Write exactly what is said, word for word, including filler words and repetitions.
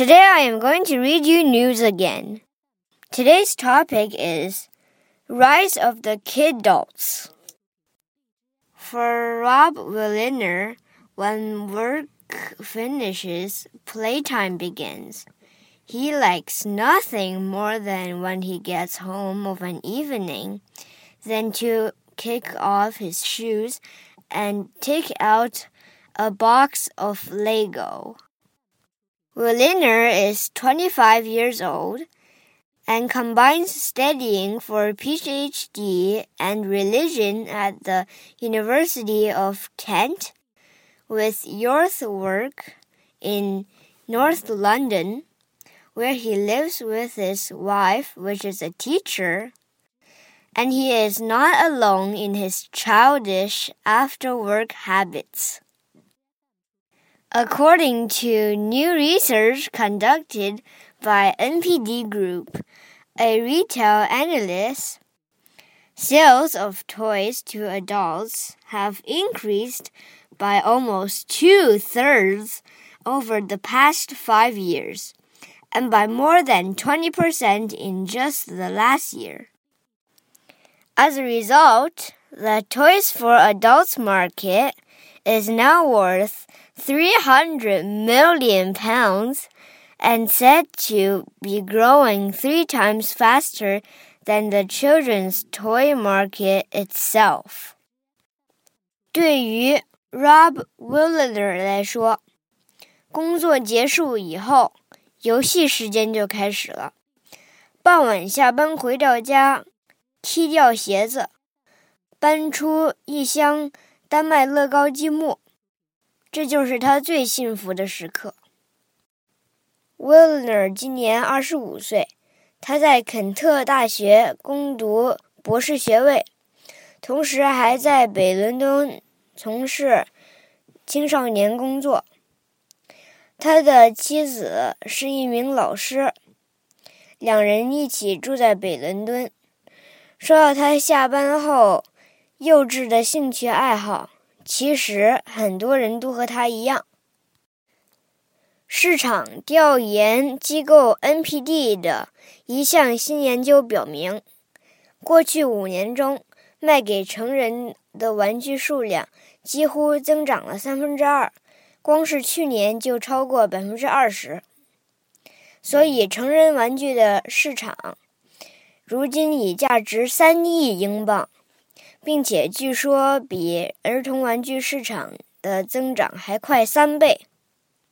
Today I am going to read you news again. Today's topic is Rise of the Kidults. For Rob Willner, when work finishes, playtime begins. He likes nothing more than when he gets home of an evening than to kick off his shoes and take out a box of Lego. Willner is twenty-five years old and combines studying for a P H D and religion at the University of Kent with youth work in North London, where he lives with his wife, which is a teacher, and he is not alone in his childish after-work habits. According to new research conducted by N P D Group, a retail analyst, sales of toys to adults have increased by almost two-thirds over the past five years, and by more than twenty percent in just the last year. As a result, the toys for adults market is now worth three hundred million pounds and said to be growing three times faster than the children's toy market itself. 对于 Rob Willner 来说，工作结束以后，游戏时间就开始了。傍晚下班回到家，踢掉鞋子，搬出一箱丹麦乐高积木，这就是他最幸福的时刻。Willner 今年二十五岁，他在肯特大学攻读博士学位，同时还在北伦敦从事青少年工作。他的妻子是一名老师，两人一起住在北伦敦。说到他下班后幼稚的兴趣爱好，其实很多人都和他一样。市场调研机构 N P D 的一项新研究表明，过去五年中，卖给成人的玩具数量几乎增长了三分之二，光是去年就超过百分之二十。所以，成人玩具的市场如今已价值三亿英镑。并且据说比儿童玩具市场的增长还快三倍。